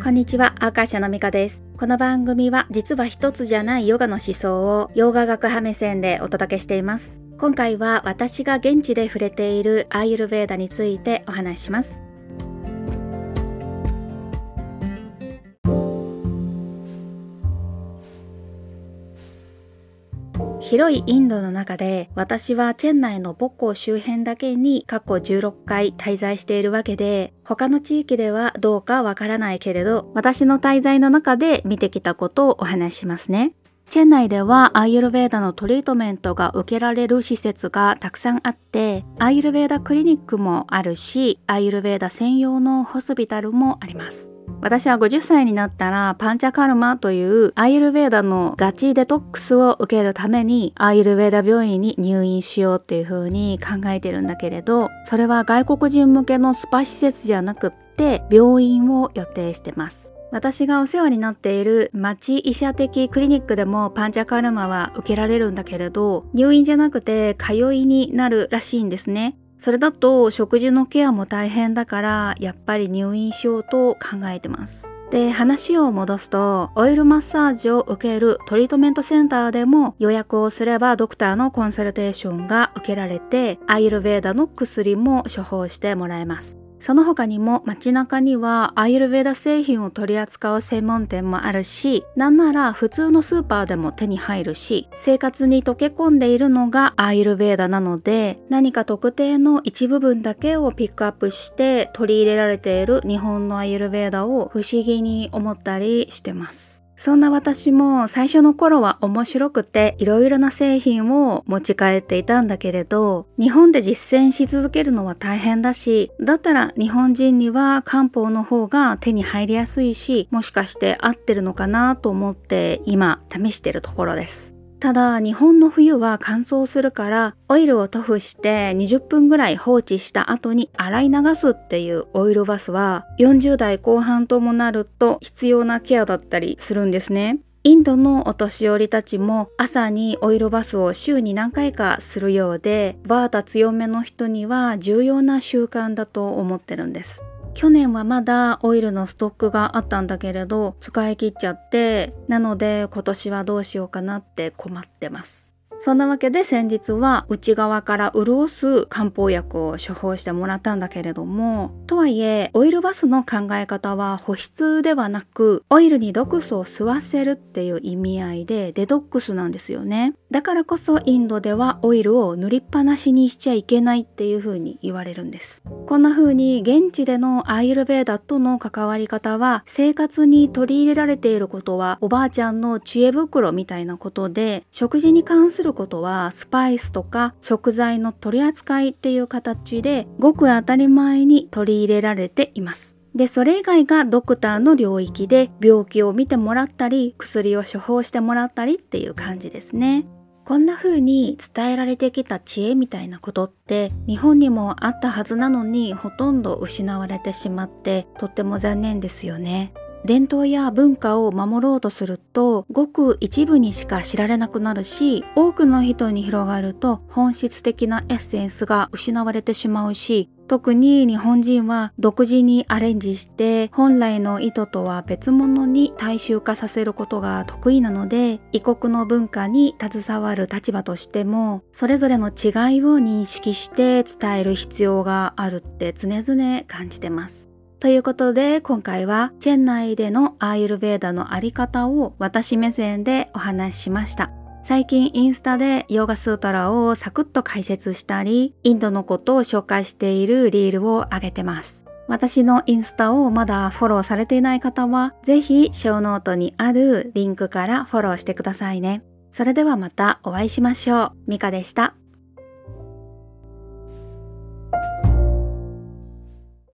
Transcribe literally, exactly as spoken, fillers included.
こんにちは、アーカーシャのミカです。この番組は実は一つじゃないヨガの思想をヨガ学派目線でお届けしています。今回は私が現地で触れているアーユルヴェーダについてお話しします。広いインドの中で私はチェン内の母校周辺だけに過去じゅうろっかい滞在しているわけで、他の地域ではどうかわからないけれど、私の滞在の中で見てきたことをお話ししますね。チェン内ではアーユルヴェーダのトリートメントが受けられる施設がたくさんあって、アーユルヴェーダクリニックもあるし、アーユルヴェーダ専用のホスビタルもあります。私はごじゅっさいになったらパンチャカルマというアーユルヴェーダのガチデトックスを受けるためにアーユルヴェーダ病院に入院しようっていう風に考えてるんだけれど、それは外国人向けのスパ施設じゃなくって病院を予定してます。私がお世話になっている町医者的クリニックでもパンチャカルマは受けられるんだけれど、入院じゃなくて通いになるらしいんですね。それだと食事のケアも大変だから、やっぱり入院しようと考えてます。で、話を戻すと、オイルマッサージを受けるトリートメントセンターでも予約をすればドクターのコンサルテーションが受けられて、アーユルヴェーダの薬も処方してもらえます。その他にも街中にはアーユルヴェーダ製品を取り扱う専門店もあるし、なんなら普通のスーパーでも手に入るし、生活に溶け込んでいるのがアーユルヴェーダなので、何か特定の一部分だけをピックアップして取り入れられている日本のアーユルヴェーダを不思議に思ったりしてます。そんな私も最初の頃は面白くていろいろな製品を持ち帰っていたんだけれど、日本で実践し続けるのは大変だし、だったら日本人には漢方の方が手に入りやすいし、もしかして合ってるのかなと思って今試してるところです。ただ日本の冬は乾燥するから、オイルを塗布してにじゅっぷんぐらい放置した後に洗い流すっていうオイルバスはよんじゅうだいこうはんともなると必要なケアだったりするんですね。インドのお年寄りたちも朝にオイルバスを週に何回かするようで、バータ強めの人には重要な習慣だと思ってるんです。去年はまだオイルのストックがあったんだけれど使い切っちゃって、なので今年はどうしようかなって困ってます。そんなわけで先日は内側から潤す漢方薬を処方してもらったんだけれども、とはいえオイルバスの考え方は保湿ではなく、オイルに毒素を吸わせるっていう意味合いでデトックスなんですよね。だからこそインドではオイルを塗りっぱなしにしちゃいけないっていう風に言われるんです。こんな風に現地でのアーユルヴェーダとの関わり方は、生活に取り入れられていることはおばあちゃんの知恵袋みたいなことで、食事に関することはスパイスとか食材の取り扱いっていう形でごく当たり前に取り入れられています。で、それ以外がドクターの領域で病気を見てもらったり薬を処方してもらったりっていう感じですね。こんな風に伝えられてきた知恵みたいなことって日本にもあったはずなのに、ほとんど失われてしまってとっても残念ですよね。伝統や文化を守ろうとするとごく一部にしか知られなくなるし、多くの人に広がると本質的なエッセンスが失われてしまうし、特に日本人は独自にアレンジして本来の意図とは別物に大衆化させることが得意なので、異国の文化に携わる立場としてもそれぞれの違いを認識して伝える必要があるって常々感じてます。ということで今回はチェン内でのアーユルヴェーダのあり方を私目線でお話ししました。最近インスタでヨガスートラをサクッと解説したり、インドのことを紹介しているリールを上げてます。私のインスタをまだフォローされていない方はぜひショーノートにあるリンクからフォローしてくださいね。それではまたお会いしましょう。ミカでした。